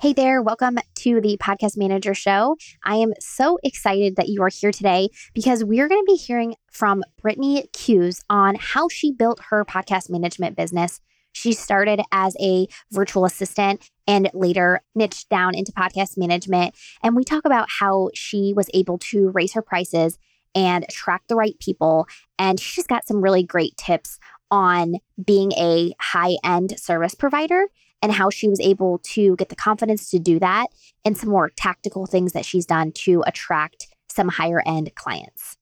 Hey there, welcome to the Podcast Manager Show. I am so excited that you are here today because we're going to be hearing from Brittany Kues on how she built her podcast management business. She started as a virtual assistant and later niched down into podcast management. And we talk about how she was able to raise her prices and attract the right people. And she's got some really great tips on being a high-end service provider and how she was able to get the confidence to do that, and some more tactical things that she's done to attract some higher end clients.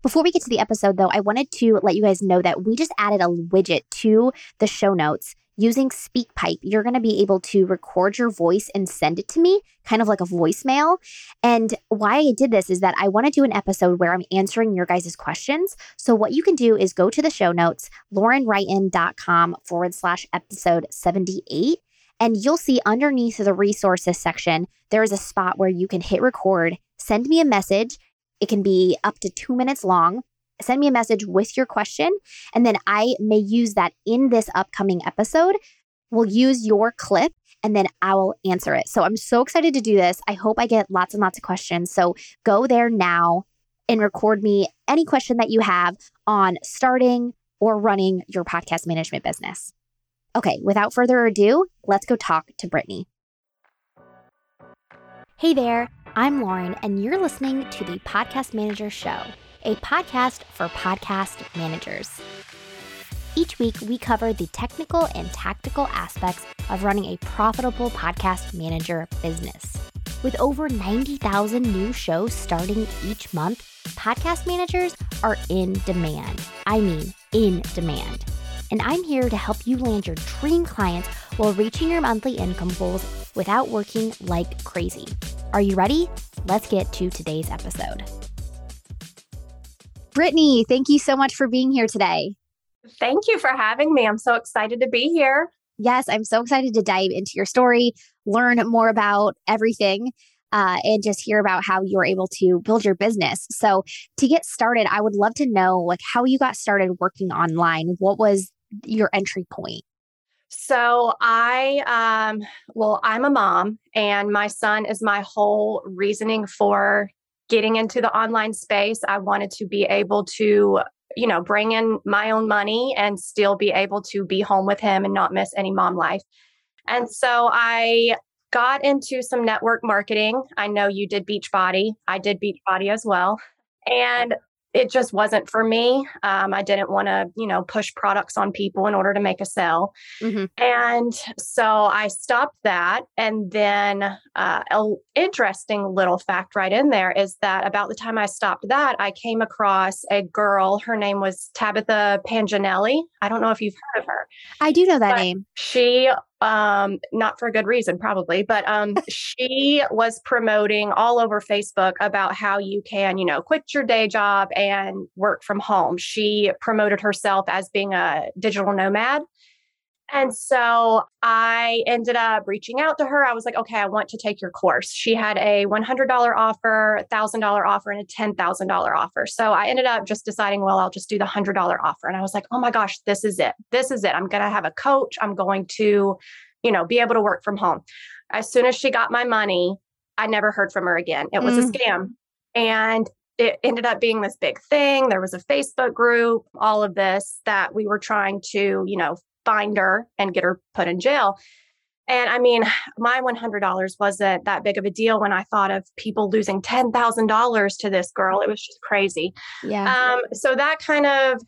Before we get to the episode though, I wanted to let you guys know that we just added a widget to the show notes using SpeakPipe. You're gonna be able to record your voice and send it to me, kind of like a voicemail. And why I did this is that I wanna do an episode where I'm answering your guys' questions. So what you can do is go to the show notes, laurenwrighton.com/episode78, and you'll see underneath the resources section, there is a spot where you can hit record, send me a message. It can be up to 2 minutes long. Send me a message with your question, and then I may use that in this upcoming episode. We'll use your clip, and then I will answer it. So I'm so excited to do this. I hope I get lots and lots of questions. So go there now and record me any question that you have on starting or running your podcast management business. Okay, without further ado, let's go talk to Brittany. Hey there, I'm Lauren, and you're listening to the Podcast Manager Show, a podcast for podcast managers. Each week, we cover the technical and tactical aspects of running a profitable podcast manager business. With over 90,000 new shows starting each month, podcast managers are in demand. I mean, in demand. And I'm here to help you land your dream clients while reaching your monthly income goals without working like crazy. Are you ready? Let's get to today's episode. Brittany, thank you so much for being here today. Thank you for having me. I'm so excited to be here. Yes, I'm so excited to dive into your story, learn more about everything, and just hear about how you were able to build your business. So to get started, I would love to know how you got started working online. What was your entry point? So I'm a mom, and my son is my whole reasoning for getting into the online space. I wanted to be able to, bring in my own money and still be able to be home with him and not miss any mom life. And so I got into some network marketing. I know you did Beachbody. I did Beachbody as well. And it just wasn't for me. I didn't want to, push products on people in order to make a sale. Mm-hmm. And so I stopped that. And then an interesting little fact right in there is that about the time I stopped that, I came across a girl. Her name was Tabitha Panginelli. I don't know if you've heard of her. I do know that name. She not for a good reason, probably, but she was promoting all over Facebook about how you can, quit your day job and work from home. She promoted herself as being a digital nomad. And so I ended up reaching out to her. I was like, okay, I want to take your course. She had a $100 offer, a $1,000 offer, and a $10,000 offer. So I ended up just deciding, well, I'll just do the $100 offer. And I was like, oh my gosh, this is it. This is it. I'm going to have a coach. I'm going to, be able to work from home. As soon as she got my money, I never heard from her again. It was a scam. And it ended up being this big thing. There was a Facebook group, all of this that we were trying to, find her and get her put in jail. And I mean, my $100 wasn't that big of a deal when I thought of people losing $10,000 to this girl. It was just crazy. Yeah. So that kind of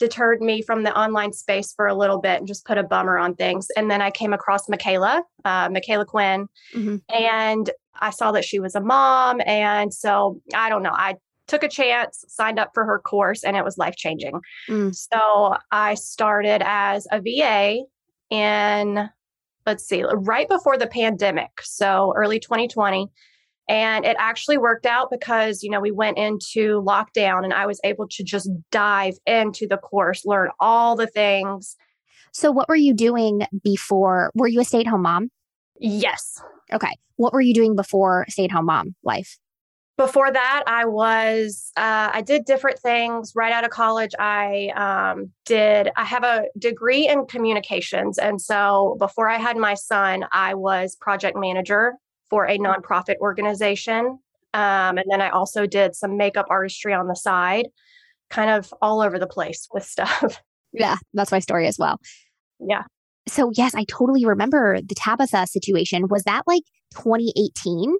deterred me from the online space for a little bit and just put a bummer on things. And then I came across Michaela Quinn, and I saw that she was a mom. And so I don't know, I took a chance, signed up for her course, and it was life-changing. So I started as a VA right before the pandemic. So early 2020. And it actually worked out because, we went into lockdown and I was able to just dive into the course, learn all the things. So what were you doing before? Were you a stay-at-home mom? Yes. Okay. What were you doing before stay-at-home mom life? Before that, I was, I did different things right out of college. I have a degree in communications. And so before I had my son, I was project manager for a nonprofit organization. And then I also did some makeup artistry on the side, kind of all over the place with stuff. Yeah, that's my story as well. Yeah. So yes, I totally remember the Tabitha situation. Was that like 2018?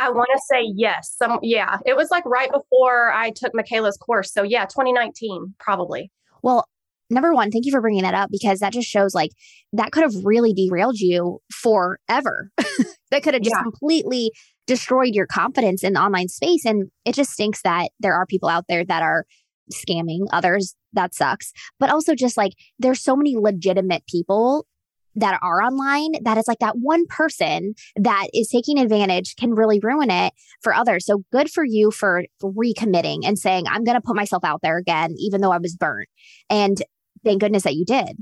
I want to say yes. Yeah, it was like right before I took Michaela's course. So yeah, 2019, probably. Well, number one, thank you for bringing that up because that just shows like that could have really derailed you forever. That could have just completely destroyed your confidence in the online space. And it just stinks that there are people out there that are scamming others. That sucks. But also just like there's so many legitimate people that are online, that it's like that one person that is taking advantage can really ruin it for others. So good for you for recommitting and saying, I'm going to put myself out there again, even though I was burnt. And thank goodness that you did.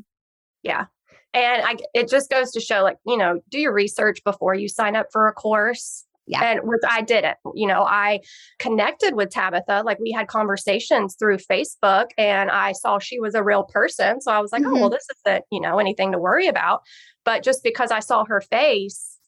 Yeah. And it just goes to show like, you know, do your research before you sign up for a course. Yeah. And which I didn't, you know, I connected with Tabitha, like we had conversations through Facebook and I saw she was a real person. So I was like, oh, well, this isn't, you know, anything to worry about. But just because I saw her face,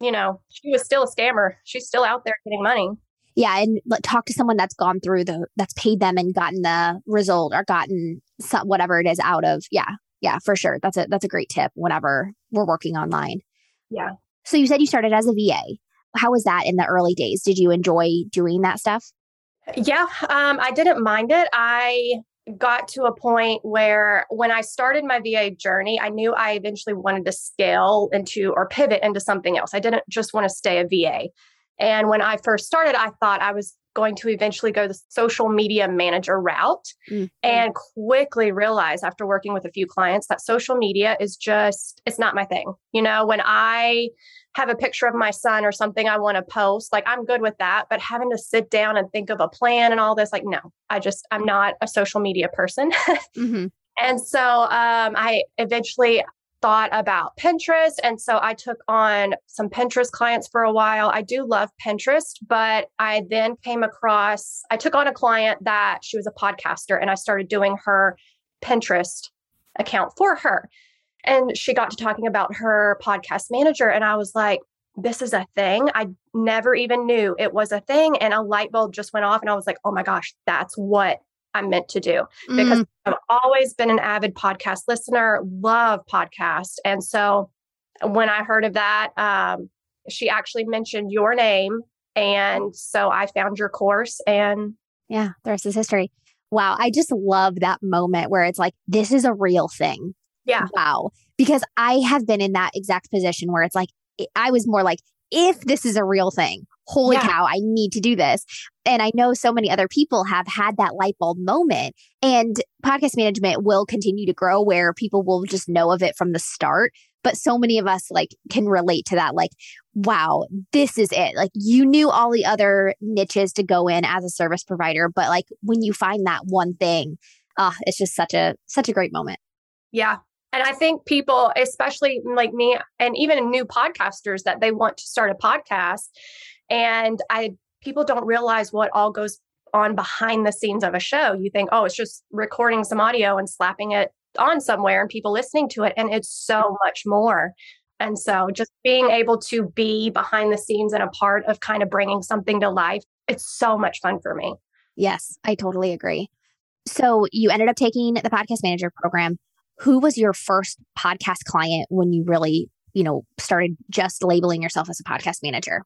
you know, she was still a scammer. She's still out there getting money. Yeah. And talk to someone that's gone through that's paid them and gotten the result or gotten some, whatever it is out of. Yeah. Yeah, for sure. That's a great tip whenever we're working online. Yeah. So you said you started as a VA. How was that in the early days? Did you enjoy doing that stuff? Yeah, I didn't mind it. I got to a point where when I started my VA journey, I knew I eventually wanted to scale into or pivot into something else. I didn't just want to stay a VA. And when I first started, I thought I was going to eventually go the social media manager route and quickly realized after working with a few clients that social media is just, it's not my thing. You know, when I have a picture of my son or something I want to post, like I'm good with that, but having to sit down and think of a plan and all this, like, no, I'm not a social media person. And so I eventually thought about Pinterest. And so I took on some Pinterest clients for a while. I do love Pinterest, but I took on a client that she was a podcaster and I started doing her Pinterest account for her. And she got to talking about her podcast manager. And I was like, this is a thing. I never even knew it was a thing. And a light bulb just went off and I was like, oh my gosh, that's what I'm meant to do because I've always been an avid podcast listener, love podcasts. And so when I heard of that, she actually mentioned your name. And so I found your course and yeah, the rest is history. Wow. I just love that moment where it's like, this is a real thing. Yeah. Wow. Because I have been in that exact position where it's like, I was more like, if this is a real thing, holy cow, I need to do this. And I know so many other people have had that light bulb moment. And podcast management will continue to grow where people will just know of it from the start. But so many of us like can relate to that. Like, wow, this is it. Like you knew all the other niches to go in as a service provider. But like when you find that one thing, it's just such a great moment. Yeah. And I think people, especially like me and even new podcasters that they want to start a podcast. And people don't realize what all goes on behind the scenes of a show. You think, oh, it's just recording some audio and slapping it on somewhere and people listening to it. And it's so much more. And so just being able to be behind the scenes and a part of kind of bringing something to life, it's so much fun for me. Yes, I totally agree. So you ended up taking the podcast manager program. Who was your first podcast client when you really, you know, started just labeling yourself as a podcast manager?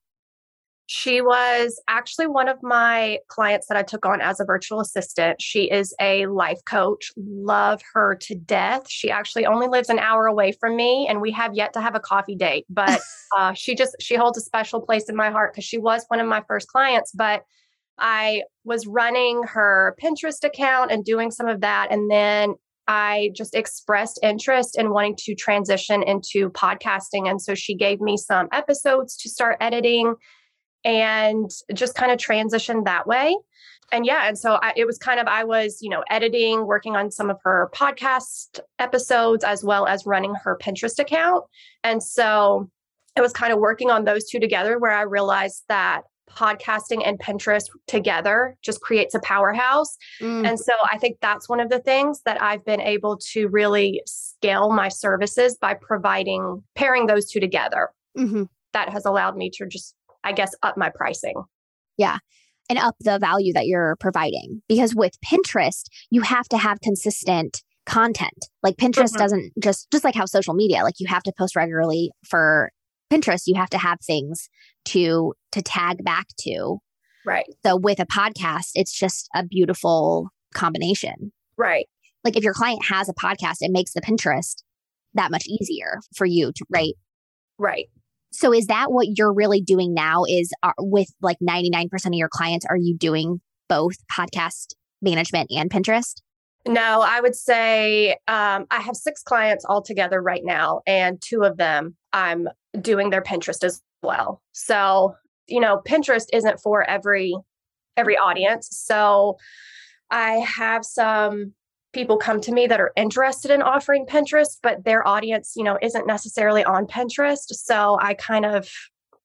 She was actually one of my clients that I took on as a virtual assistant. She is a life coach. Love her to death. She actually only lives an hour away from me and we have yet to have a coffee date, but she holds a special place in my heart because she was one of my first clients, but I was running her Pinterest account and doing some of that. And then I just expressed interest in wanting to transition into podcasting. And so she gave me some episodes to start editing and just kind of transitioned that way. And yeah, and so I was, you know, editing, working on some of her podcast episodes, as well as running her Pinterest account. And so it was kind of working on those two together where I realized that podcasting and Pinterest together just creates a powerhouse. And so I think that's one of the things that I've been able to really scale my services by pairing those two together. That has allowed me to just, I guess, up my pricing. Yeah. And up the value that you're providing. Because with Pinterest, you have to have consistent content. Like Pinterest doesn't just like how social media, like you have to post regularly for Pinterest, you have to have things to tag back to. Right. So with a podcast, it's just a beautiful combination. Right. Like if your client has a podcast, it makes the Pinterest that much easier for you to write. Right. So is that what you're really doing now is with like 99% of your clients, are you doing both podcast management and Pinterest? No, I would say I have 6 clients altogether right now, and 2 of them I'm doing their Pinterest as well. So, you know, Pinterest isn't for every audience. So I have some people come to me that are interested in offering Pinterest, but their audience, you know, isn't necessarily on Pinterest. So I kind of,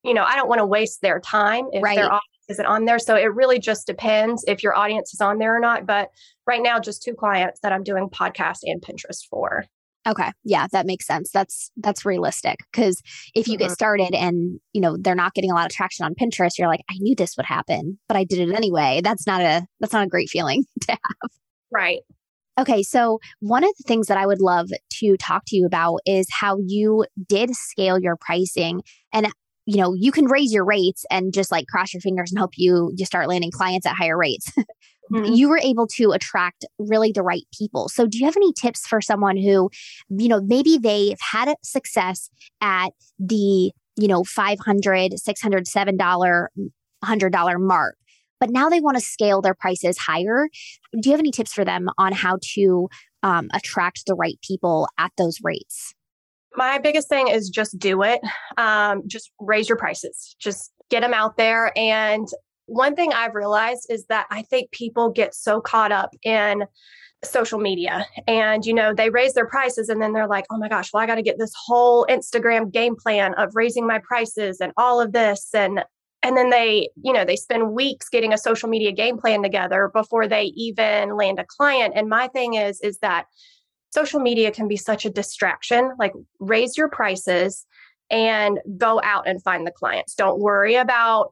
you know, I don't want to waste their time if their audience isn't on there. So it really just depends if your audience is on there or not. But right now, just 2 clients that I'm doing podcast and Pinterest for. Okay. Yeah, that makes sense. That's realistic. Because if you get started and, you know, they're not getting a lot of traction on Pinterest, you're like, I knew this would happen, but I did it anyway. That's not a great feeling to have. Right. Okay. So one of the things that I would love to talk to you about is how you did scale your pricing. And, you know, you can raise your rates and just like cross your fingers and hope you start landing clients at higher rates. You were able to attract really the right people. So do you have any tips for someone who, you know, maybe they've had a success at the, you know, $500, $600, $700, $100 mark, but now they want to scale their prices higher? Do you have any tips for them on how to attract the right people at those rates? My biggest thing is just do it. Just raise your prices. Just get them out there. And one thing I've realized is that I think people get so caught up in social media and, you know, they raise their prices and then they're like, oh my gosh, well, I got to get this whole Instagram game plan of raising my prices and all of this. And then they, you know, they spend weeks getting a social media game plan together before they even land a client. And my thing is that social media can be such a distraction. Like, raise your prices and go out and find the clients. Don't worry about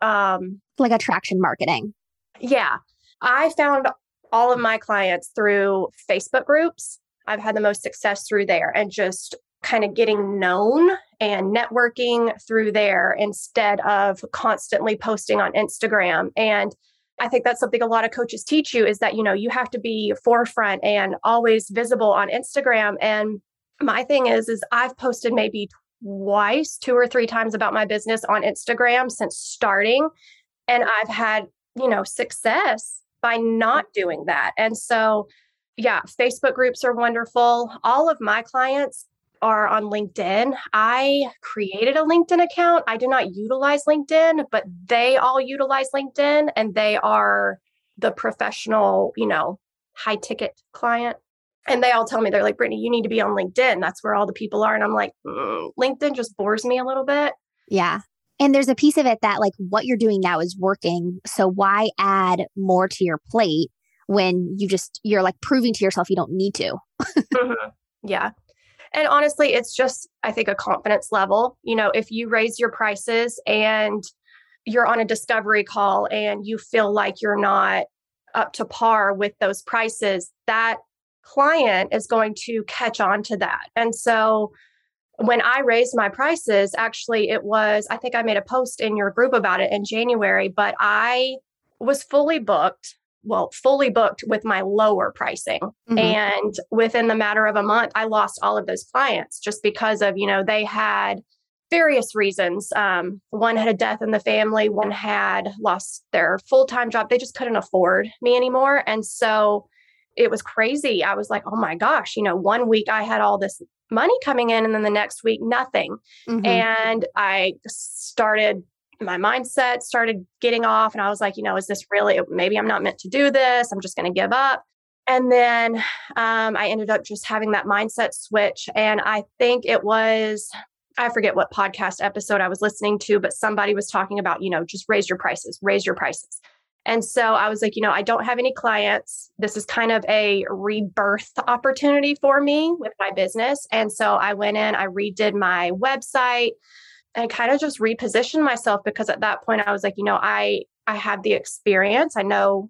like attraction marketing. Yeah. I found all of my clients through Facebook groups. I've had the most success through there, and just kind of getting known and networking through there instead of constantly posting on Instagram. And I think that's something a lot of coaches teach you, is that, you know, you have to be forefront and always visible on Instagram. And my thing is I've posted maybe 2 or 3 times about my business on Instagram since starting. And I've had, you know, success by not doing that. And so, yeah, Facebook groups are wonderful. All of my clients are on LinkedIn. I created a LinkedIn account. I do not utilize LinkedIn, but they all utilize LinkedIn, and they are the professional, you know, high ticket client. And they all tell me, they're like, Brittany, you need to be on LinkedIn. That's where all the people are. And I'm like, LinkedIn just bores me a little bit. Yeah. And there's a piece of it that like what you're doing now is working. So why add more to your plate when you're like proving to yourself you don't need to? Yeah. And honestly, it's just, I think, a confidence level. You know, if you raise your prices and you're on a discovery call and you feel like you're not up to par with those prices, that client is going to catch on to that. And so when I raised my prices, actually, it was, I think I made a post in your group about it in January, but I was fully booked with my lower pricing. And within the matter of a month, I lost all of those clients just because of, you know, they had various reasons. One had a death in the family, one had lost their full-time job. They just couldn't afford me anymore. And so it was crazy. I was like, oh my gosh, you know, one week I had all this money coming in, and then the next week, nothing. And I my mindset started getting off, and I was like, you know, is this really, maybe I'm not meant to do this. I'm just going to give up. And then I ended up just having that mindset switch. And I think it was I forget what podcast episode I was listening to, but somebody was talking about, you know, just raise your prices, raise your prices. And so I was like, you know, I don't have any clients. This is kind of a rebirth opportunity for me with my business. And so I went in, I redid my website and kind of just repositioned myself, because at that point I was like, you know, I have the experience. I know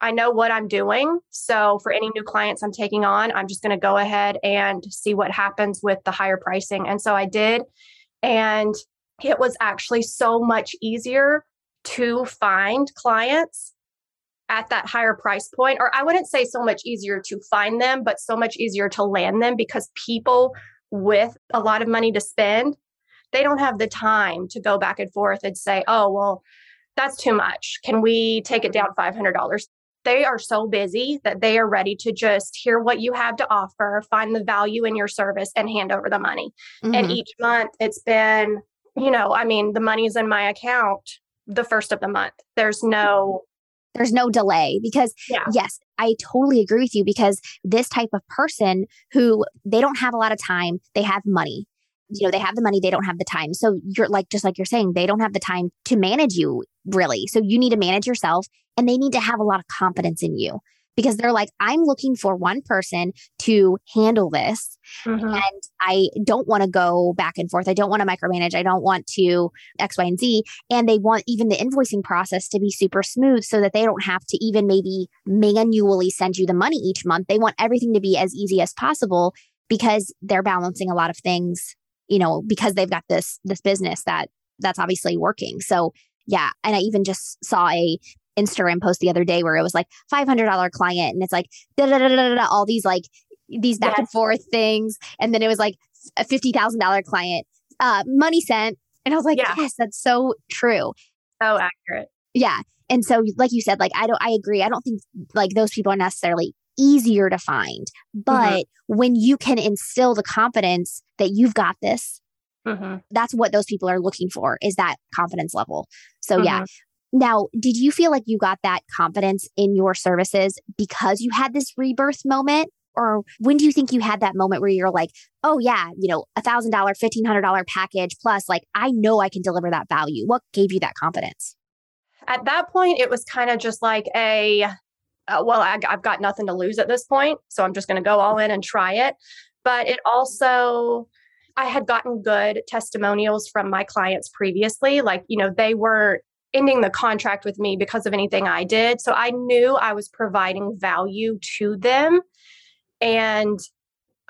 what I'm doing. So for any new clients I'm taking on, I'm just going to go ahead and see what happens with the higher pricing. And so I did. And it was actually so much easier to find clients at that higher price point, or I wouldn't say so much easier to find them, but so much easier to land them, because people with a lot of money to spend, they don't have the time to go back and forth and say, oh, well, that's too much. Can we take it down $500? They are so busy that they are ready to just hear what you have to offer, find the value in your service, and hand over the money. Mm-hmm. And each month it's been, you know, I mean, the money's in my account the first of the month. There's no delay, because yes, I totally agree with you, because this type of person who, they don't have a lot of time, they have money. You know, they have the money, they don't have the time. So you're like, just like you're saying, they don't have the time to manage you really. So you need to manage yourself, and they need to have a lot of confidence in you, because they're like, I'm looking for one person to handle this. Mm-hmm. And I don't want to go back and forth. I don't want to micromanage. I don't want to X, Y, and Z. And they want even the invoicing process to be super smooth, so that they don't have to even maybe manually send you the money each month. They want everything to be as easy as possible, because they're balancing a lot of things, you know, because they've got this business that's obviously working. So yeah. And I even just saw a Instagram post the other day where it was like $500 client, and it's like, da, da, da, da, da, da, all these like these back and forth things. And then it was like a $50,000 client, money sent. And I was like, yes, that's so true. So accurate. Yeah. And so like you said, like, I agree. I don't think like those people are necessarily easier to find, but mm-hmm. when you can instill the confidence that you've got this, mm-hmm. that's what those people are looking for, is that confidence level. So mm-hmm. yeah. Now, did you feel like you got that confidence in your services because you had this rebirth moment? Or when do you think you had that moment where you're like, oh yeah, you know, $1,000, $1,500 package plus, like, I know I can deliver that value. What gave you that confidence? At that point, it was kind of just like a, well, I've got nothing to lose at this point, so I'm just going to go all in and try it. But it also, I had gotten good testimonials from my clients previously. Like, you know, they weren't ending the contract with me because of anything I did. So I knew I was providing value to them. And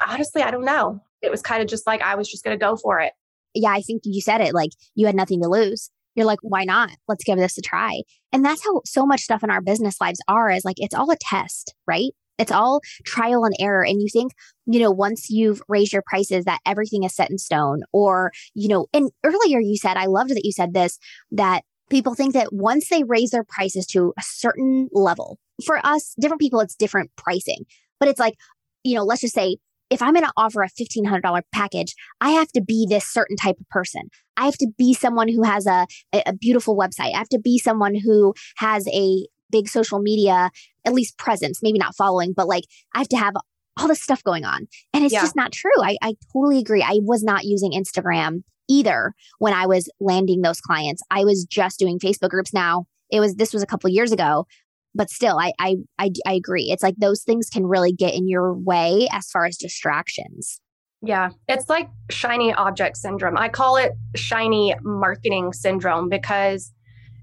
honestly, I don't know. It was kind of just like, I was just going to go for it. Yeah, I think you said it, like, you had nothing to lose. You're like, why not? Let's give this a try. And that's how so much stuff in our business lives are, is like, it's all a test, right? It's all trial and error. And you think, you know, once you've raised your prices, that everything is set in stone. Or, you know, and earlier you said, I loved that you said this, that people think that once they raise their prices to a certain level, for us, different people, it's different pricing. But it's like, you know, let's just say, if I'm going to offer a $1,500 package, I have to be this certain type of person. I have to be someone who has a beautiful website. I have to be someone who has a big social media, at least presence, maybe not following, but like, I have to have all this stuff going on. And it's just not true. I totally agree. I was not using Instagram either when I was landing those clients. I was just doing Facebook groups. Now, this was a couple of years ago. But still, I agree. It's like those things can really get in your way as far as distractions. Yeah. It's like shiny object syndrome. I call it shiny marketing syndrome, because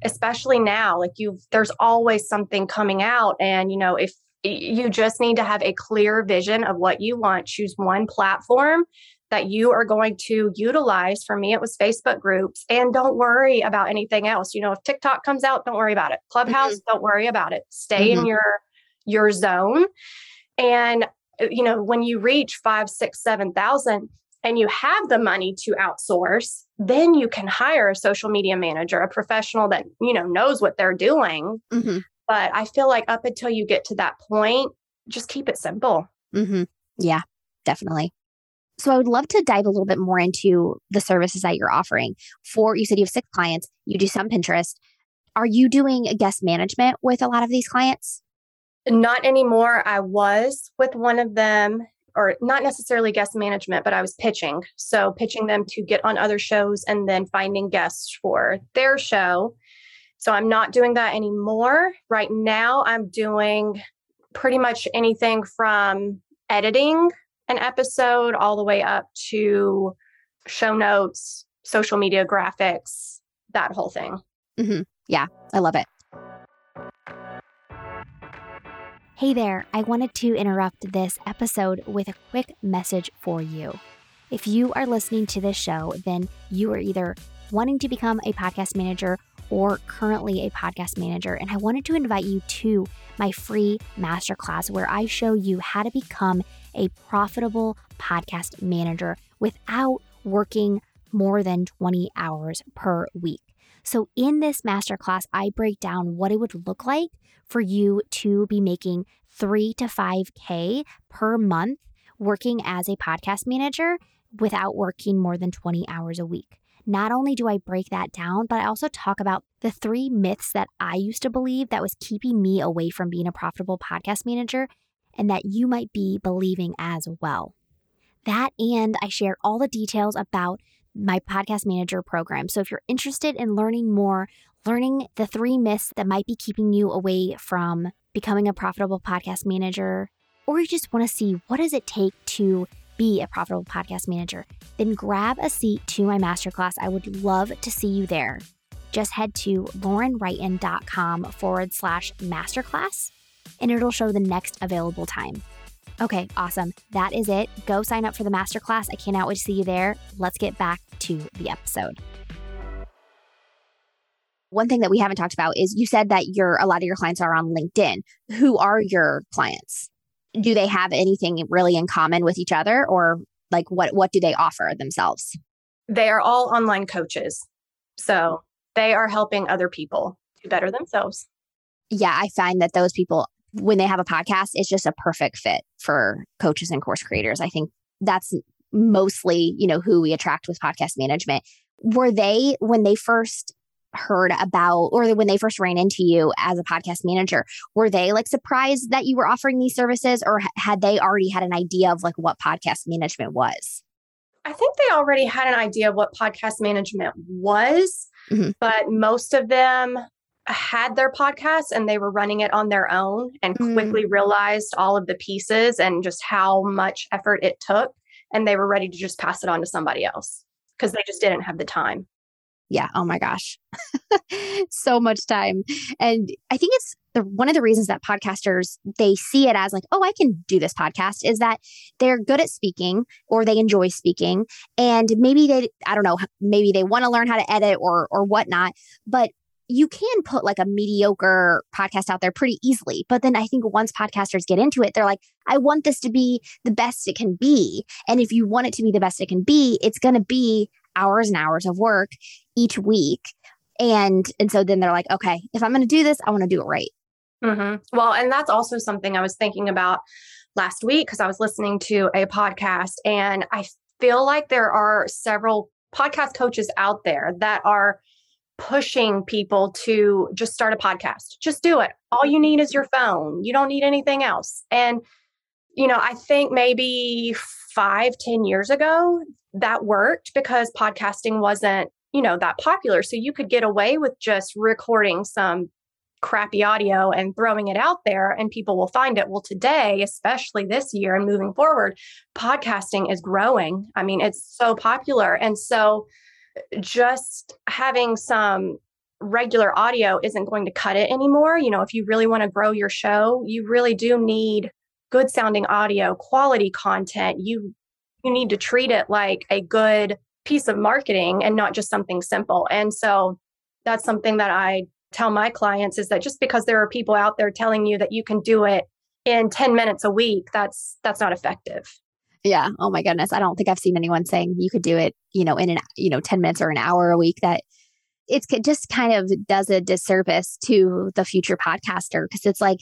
especially now, like, there's always something coming out. And, you know, if you just need to have a clear vision of what you want, choose one platform that you are going to utilize. For me, it was Facebook groups. And don't worry about anything else. You know, if TikTok comes out, don't worry about it. Clubhouse, mm-hmm. don't worry about it. Stay mm-hmm. in your zone. And, you know, when you reach 5, 6, 7,000 and you have the money to outsource, then you can hire a social media manager, a professional that, you know, knows what they're doing. Mm-hmm. But I feel like up until you get to that point, just keep it simple. Mm-hmm. Yeah, definitely. So I would love to dive a little bit more into the services that you're offering. You said you have 6 clients, you do some Pinterest. Are you doing guest management with a lot of these clients? Not anymore. I was with one of them, or not necessarily guest management, but I was pitching. So pitching them to get on other shows and then finding guests for their show. So I'm not doing that anymore. Right now, I'm doing pretty much anything from editing an episode all the way up to show notes, social media graphics, that whole thing. Mm-hmm. Yeah, I love it. Hey there, I wanted to interrupt this episode with a quick message for you. If you are listening to this show, then you are either wanting to become a podcast manager or currently a podcast manager. And I wanted to invite you to my free masterclass where I show you how to become a profitable podcast manager without working more than 20 hours per week. So in this masterclass, I break down what it would look like for you to be making $3,000 to $5,000 per month working as a podcast manager without working more than 20 hours a week. Not only do I break that down, but I also talk about the 3 myths that I used to believe that was keeping me away from being a profitable podcast manager and that you might be believing as well. That and I share all the details about my podcast manager program. So if you're interested in learning more, learning the 3 myths that might be keeping you away from becoming a profitable podcast manager, or you just want to see what does it take to be a profitable podcast manager, then grab a seat to my masterclass. I would love to see you there. Just head to laurenwrighton.com/masterclass, and it'll show the next available time. Okay, awesome. That is it. Go sign up for the masterclass. I cannot wait to see you there. Let's get back to the episode. One thing that we haven't talked about is you said that a lot of your clients are on LinkedIn. Who are your clients? Do they have anything really in common with each other, or like what do they offer themselves? They are all online coaches. So they are helping other people to better themselves. Yeah, I find that those people, when they have a podcast, it's just a perfect fit for coaches and course creators. I think that's mostly, who we attract with podcast management. Were they, when they first heard about, or when they first ran into you as a podcast manager, were they like surprised that you were offering these services, or had they already had an idea of like what podcast management was? I think they already had an idea of what podcast management was, but most of them had their podcast and they were running it on their own and quickly realized all of the pieces and just how much effort it took. And they were ready to just pass it on to somebody else because they just didn't have the time. Yeah. Oh my gosh. So much time. And I think it's one of the reasons that podcasters, they see it as like, oh, I can do this podcast, is that they're good at speaking or they enjoy speaking. And maybe maybe they want to learn how to edit or whatnot, but you can put like a mediocre podcast out there pretty easily. But then I think once podcasters get into it, they're like, I want this to be the best it can be. And if you want it to be the best it can be, it's going to be hours and hours of work each week. And so then they're like, okay, if I'm going to do this, I want to do it right. Mm-hmm. Well, and that's also something I was thinking about last week because I was listening to a podcast and I feel like there are several podcast coaches out there that are pushing people to just start a podcast. Just do it. All you need is your phone. You don't need anything else. And, I think maybe 5-10 years ago, that worked because podcasting wasn't, that popular. So you could get away with just recording some crappy audio and throwing it out there and people will find it. Well, today, especially this year and moving forward, podcasting is growing. I mean, it's so popular. And so just having some regular audio isn't going to cut it anymore. If you really want to grow your show, you really do need good sounding audio, quality content. You need to treat it like a good piece of marketing and not just something simple. And so that's something that I tell my clients is that just because there are people out there telling you that you can do it in 10 minutes a week, that's not effective. Yeah. Oh my goodness. I don't think I've seen anyone saying you could do it, in 10 minutes or an hour a week. That it's just kind of does a disservice to the future podcaster. Cause it's like,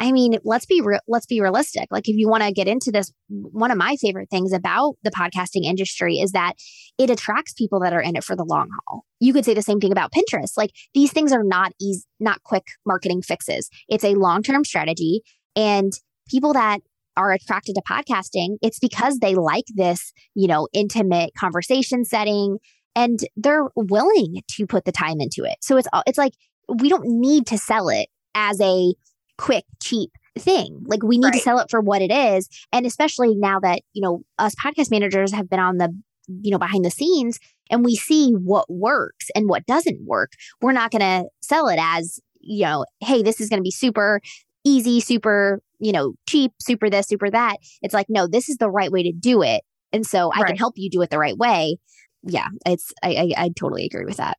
I mean, let's be realistic. Like if you want to get into this, one of my favorite things about the podcasting industry is that it attracts people that are in it for the long haul. You could say the same thing about Pinterest. Like these things are not easy, not quick marketing fixes. It's a long-term strategy, and people that are attracted to podcasting, it's because they like this, you know, intimate conversation setting, and they're willing to put the time into it. So it's like, we don't need to sell it as a quick, cheap thing. Like, we need to sell it for what it is. And especially now that, you know, us podcast managers have been on the, you know, behind the scenes, and we see what works and what doesn't work, we're not going to sell it as, you know, hey, this is going to be super easy, super, you know, cheap, super this, super that. It's like, no, this is the right way to do it. And so I can help you do it the right way. Yeah, it's, I totally agree with that.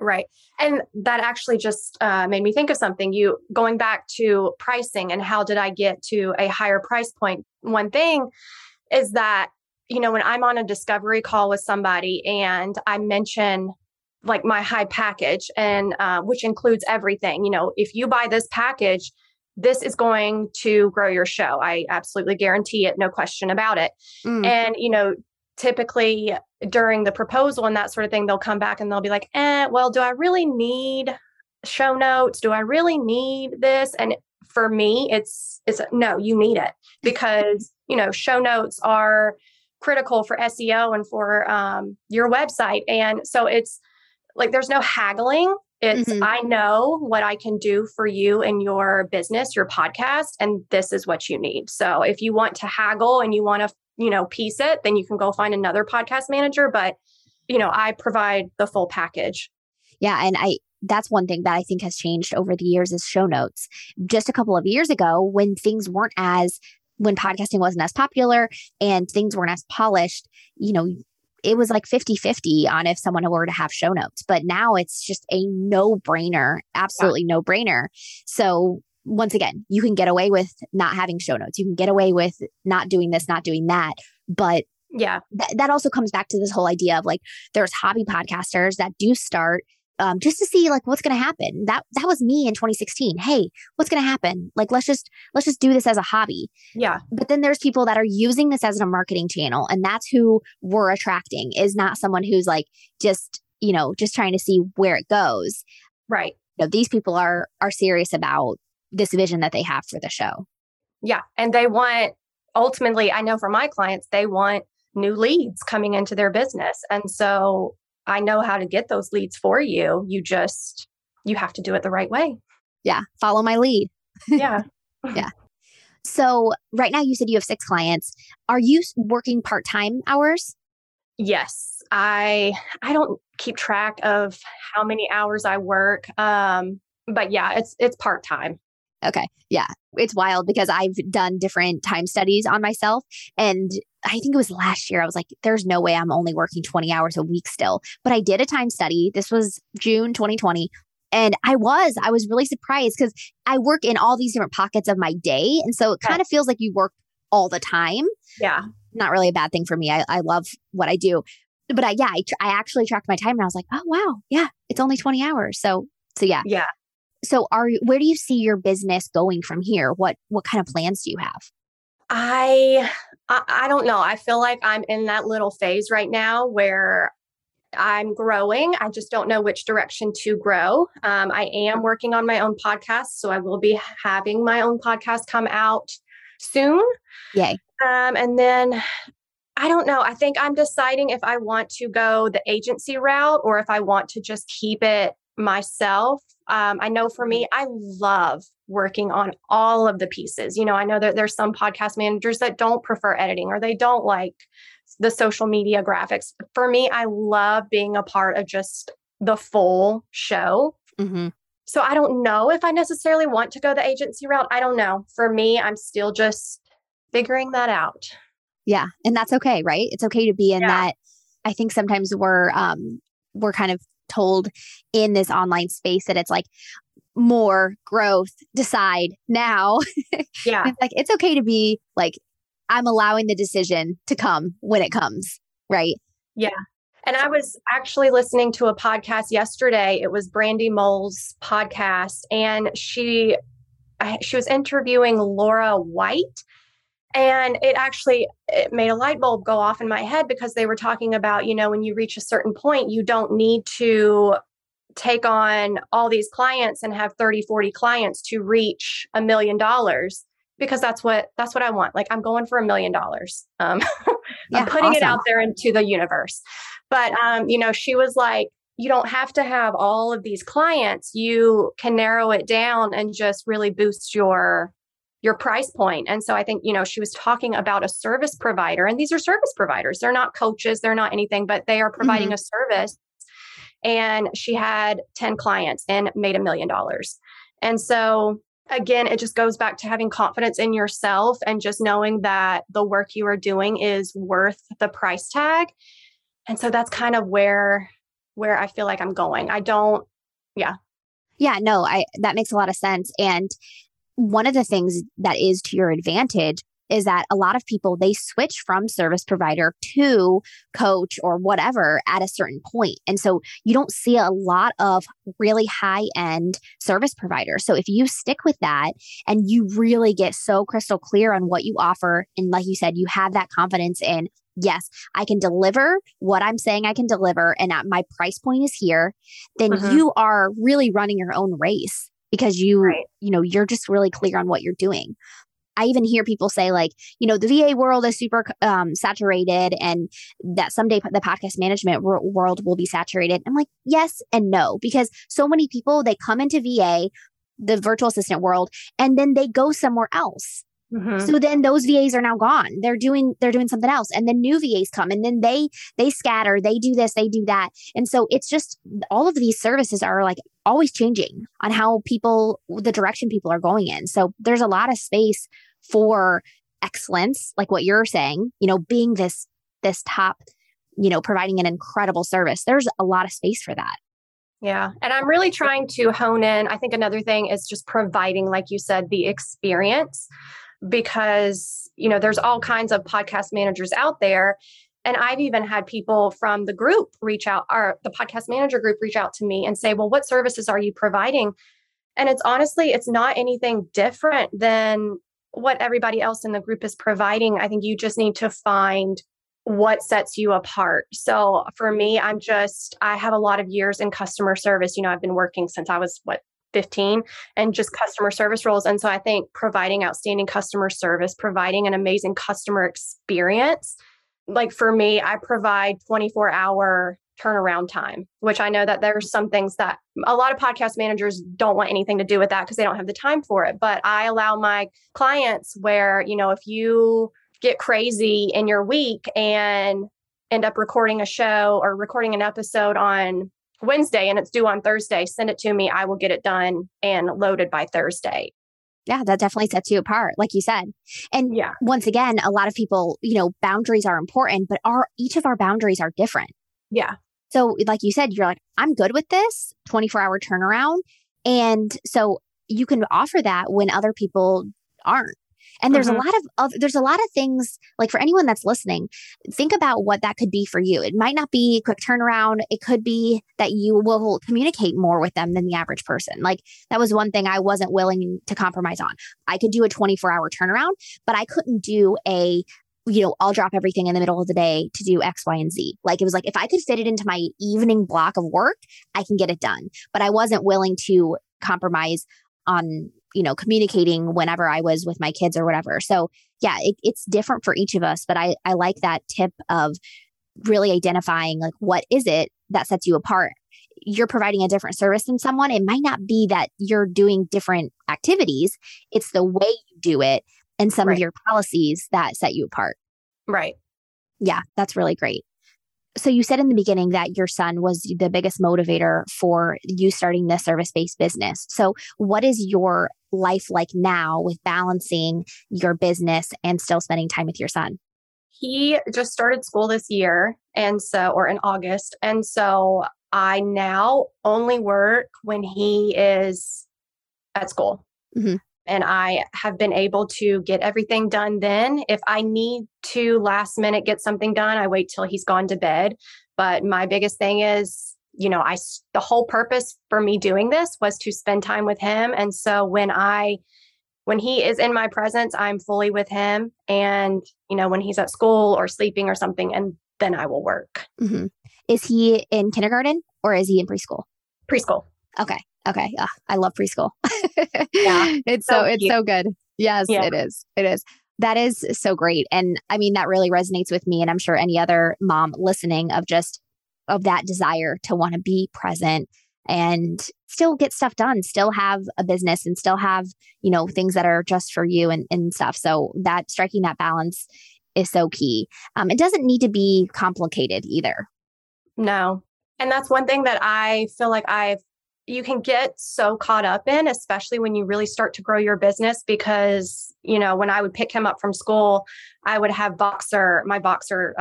Right. And that actually just made me think of something. You going back to pricing and how did I get to a higher price point? One thing is that, you know, when I'm on a discovery call with somebody and I mention like my high package and which includes everything, you know, if you buy this package, this is going to grow your show. I absolutely guarantee it. No question about it. Mm. And, you know, typically during the proposal and that sort of thing, they'll come back and they'll be like, well, do I really need show notes? Do I really need this? And for me, it's no, you need it because, you know, show notes are critical for SEO and for your website. And so it's like, there's no haggling. It's, I know what I can do for you and your business, your podcast, and this is what you need. So if you want to haggle and you want to, you know, piece it, then you can go find another podcast manager. But, you know, I provide the full package. Yeah. And that's one thing that I think has changed over the years is show notes. Just a couple of years ago when things weren't as, when podcasting wasn't as popular and things weren't as polished, you know, it was like 50-50 on if someone were to have show notes. But now it's just a no-brainer, absolutely no-brainer. So once again, you can get away with not having show notes. You can get away with not doing this, not doing that. But yeah, that also comes back to this whole idea of like, there's hobby podcasters that do start just to see like what's going to happen. That was me in 2016. Hey, what's going to happen? Like, let's just do this as a hobby. Yeah. But then there's people that are using this as a marketing channel, and that's who we're attracting, is not someone who's like just, you know, just trying to see where it goes. Right. You know, these people are serious about this vision that they have for the show. Yeah. And they want, ultimately, I know for my clients, they want new leads coming into their business. And so I know how to get those leads for you. You have to do it the right way. Yeah. Follow my lead. Yeah. Yeah. So right now you said you have 6 clients. Are you working part-time hours? Yes. I don't keep track of how many hours I work. But yeah, it's part-time. Okay. Yeah. It's wild because I've done different time studies on myself. And I think it was last year, I was like, there's no way I'm only working 20 hours a week still. But I did a time study. This was June 2020. And I was really surprised because I work in all these different pockets of my day. And so it kind of feels like you work all the time. Yeah. Not really a bad thing for me. I love what I do. But I actually tracked my time and I was like, oh, wow. Yeah. It's only 20 hours. So yeah. Yeah. So where do you see your business going from here? What kind of plans do you have? I don't know. I feel like I'm in that little phase right now where I'm growing. I just don't know which direction to grow. I am working on my own podcast, so I will be having my own podcast come out soon. Yay. And then I don't know. I think I'm deciding if I want to go the agency route or if I want to just keep it myself. I know for me, I love working on all of the pieces. You know, I know that there's some podcast managers that don't prefer editing or they don't like the social media graphics. For me, I love being a part of just the full show. Mm-hmm. So I don't know if I necessarily want to go the agency route. I don't know. For me, I'm still just figuring that out. Yeah. And that's okay, right? It's okay to be in that. I think sometimes we're kind of told in this online space that it's like more growth, decide now. Yeah. It's like, it's okay to be like, I'm allowing the decision to come when it comes. Right. Yeah. And I was actually listening to a podcast yesterday. It was Brandy Mole's podcast, and she was interviewing Laura White. And it made a light bulb go off in my head because they were talking about, you know, when you reach a certain point, you don't need to take on all these clients and have 30, 40 clients to reach $1 million. because that's what I want. Like, I'm going for $1 million. I'm putting it out there into the universe. But, she was like, you don't have to have all of these clients. You can narrow it down and just really boost your price point. And so I think, she was talking about a service provider, and these are service providers. They're not coaches. They're not anything, but they are providing a service. And she had 10 clients and made $1 million. And so again, it just goes back to having confidence in yourself and just knowing that the work you are doing is worth the price tag. And so that's kind of where I feel like I'm going. That makes a lot of sense. And one of the things that is to your advantage is that a lot of people, they switch from service provider to coach or whatever at a certain point. And so you don't see a lot of really high-end service providers. So if you stick with that and you really get so crystal clear on what you offer, and like you said, you have that confidence in, yes, I can deliver what I'm saying I can deliver, and at my price point is here, then you are really running your own race because you're just really clear on what you're doing. I even hear people say like, the VA world is super saturated, and that someday the podcast management world will be saturated. I'm like, yes and no, because so many people, they come into VA, the virtual assistant world, and then they go somewhere else. So then those VAs are now gone. They're doing something else. And then new VAs come, and then they scatter, they do this, they do that. And so it's just all of these services are like always changing on how the direction people are going in. So there's a lot of space for excellence, like what you're saying, being this top, providing an incredible service. There's a lot of space for that. Yeah. And I'm really trying to hone in. I think another thing is just providing, like you said, the experience, because, there's all kinds of podcast managers out there. And I've even had people from the group the podcast manager group reach out to me and say, well, what services are you providing? And it's honestly, it's not anything different than what everybody else in the group is providing. I think you just need to find what sets you apart. So for me, I have a lot of years in customer service. I've been working since I was 15, and just customer service roles. And so I think providing outstanding customer service, providing an amazing customer experience. Like for me, I provide 24-hour turnaround time, which I know that there's some things that a lot of podcast managers don't want anything to do with that because they don't have the time for it. But I allow my clients where, if you get crazy in your week and end up recording a show or recording an episode on Wednesday and it's due on Thursday, send it to me. I will get it done and loaded by Thursday. Yeah, that definitely sets you apart, like you said. And once again, a lot of people, boundaries are important, but each of our boundaries are different. Yeah. So like you said, you're like, I'm good with this 24-hour turnaround. And so you can offer that when other people aren't. And there's there's a lot of things, like for anyone that's listening, think about what that could be for you. It might not be a quick turnaround. It could be that you will communicate more with them than the average person. Like that was one thing I wasn't willing to compromise on. I could do a 24-hour turnaround, but I couldn't do I'll drop everything in the middle of the day to do X, Y, and Z. Like it was like, if I could fit it into my evening block of work, I can get it done. But I wasn't willing to compromise on communicating whenever I was with my kids or whatever. So yeah, it's different for each of us, but I like that tip of really identifying like, what is it that sets you apart? You're providing a different service than someone. It might not be that you're doing different activities. It's the way you do it and some of your policies that set you apart. Right. Yeah, that's really great. So you said in the beginning that your son was the biggest motivator for you starting this service-based business. So what is your life like now with balancing your business and still spending time with your son? He just started school this year in August. And so I now only work when he is at school. Mm-hmm. And I have been able to get everything done then. If I need to last minute get something done, I wait till he's gone to bed. But my biggest thing is, the whole purpose for me doing this was to spend time with him. And so when he is in my presence, I'm fully with him. And, when he's at school or sleeping or something, and then I will work. Mm-hmm. Is he in kindergarten or is he in preschool? Preschool. Okay. I love preschool. Yeah, it's so good. Yes, yeah. It is. It is. That is so great. And I mean, that really resonates with me. And I'm sure any other mom listening of that desire to want to be present and still get stuff done, still have a business and still have, you know, things that are just for you and stuff. So that striking that balance is so key. It doesn't need to be complicated either. No. And that's one thing that I feel like you can get so caught up in, especially when you really start to grow your business, because, you know, when I would pick him up from school, I would have my boxer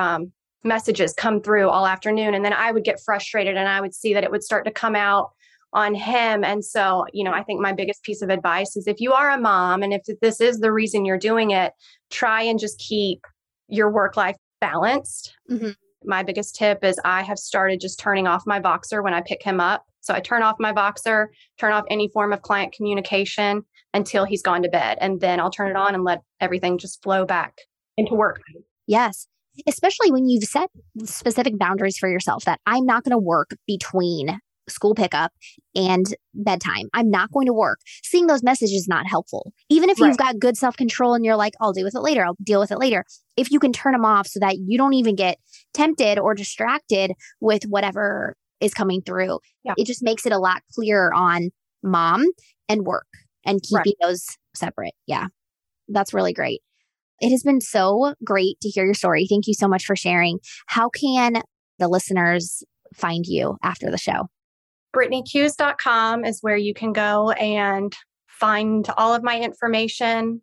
messages come through all afternoon. And then I would get frustrated and I would see that it would start to come out on him. And so, you know, I think my biggest piece of advice is if you are a mom and if this is the reason you're doing it, try and just keep your work-life balanced. Mm-hmm. My biggest tip is I have started just turning off my boxer when I pick him up. So I turn off my boxer, turn off any form of client communication until he's gone to bed. And then I'll turn it on and let everything just flow back into work. Yes. Especially when you've set specific boundaries for yourself that I'm not going to work between school pickup and bedtime. I'm not going to work. Seeing those messages is not helpful. Even if you've got good self-control and you're like, I'll deal with it later. If you can turn them off so that you don't even get tempted or distracted with whatever is coming through. Yeah. It just makes it a lot clearer on mom and work and keeping those separate. Yeah. That's really great. It has been so great to hear your story. Thank you so much for sharing. How can the listeners find you after the show? BrittanyKues.com is where you can go and find all of my information.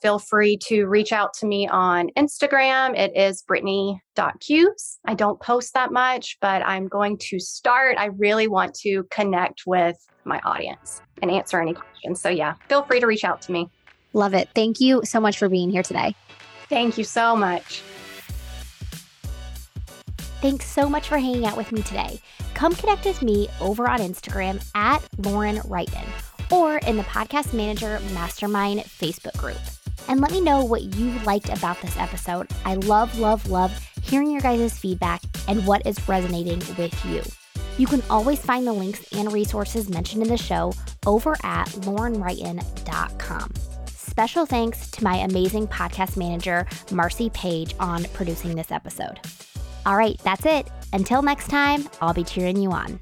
Feel free to reach out to me on Instagram. It is Brittany.Kues. I don't post that much, but I'm going to start. I really want to connect with my audience and answer any questions. So yeah, feel free to reach out to me. Love it. Thank you so much for being here today. Thank you so much. Thanks so much for hanging out with me today. Come connect with me over on Instagram at Lauren Wrighton or in the Podcast Manager Mastermind Facebook group. And let me know what you liked about this episode. I love hearing your guys' feedback and what is resonating with you. You can always find the links and resources mentioned in the show over at laurenwrighton.com. Special thanks to my amazing podcast manager, Marcy Page, on producing this episode. All right, that's it. Until next time, I'll be cheering you on.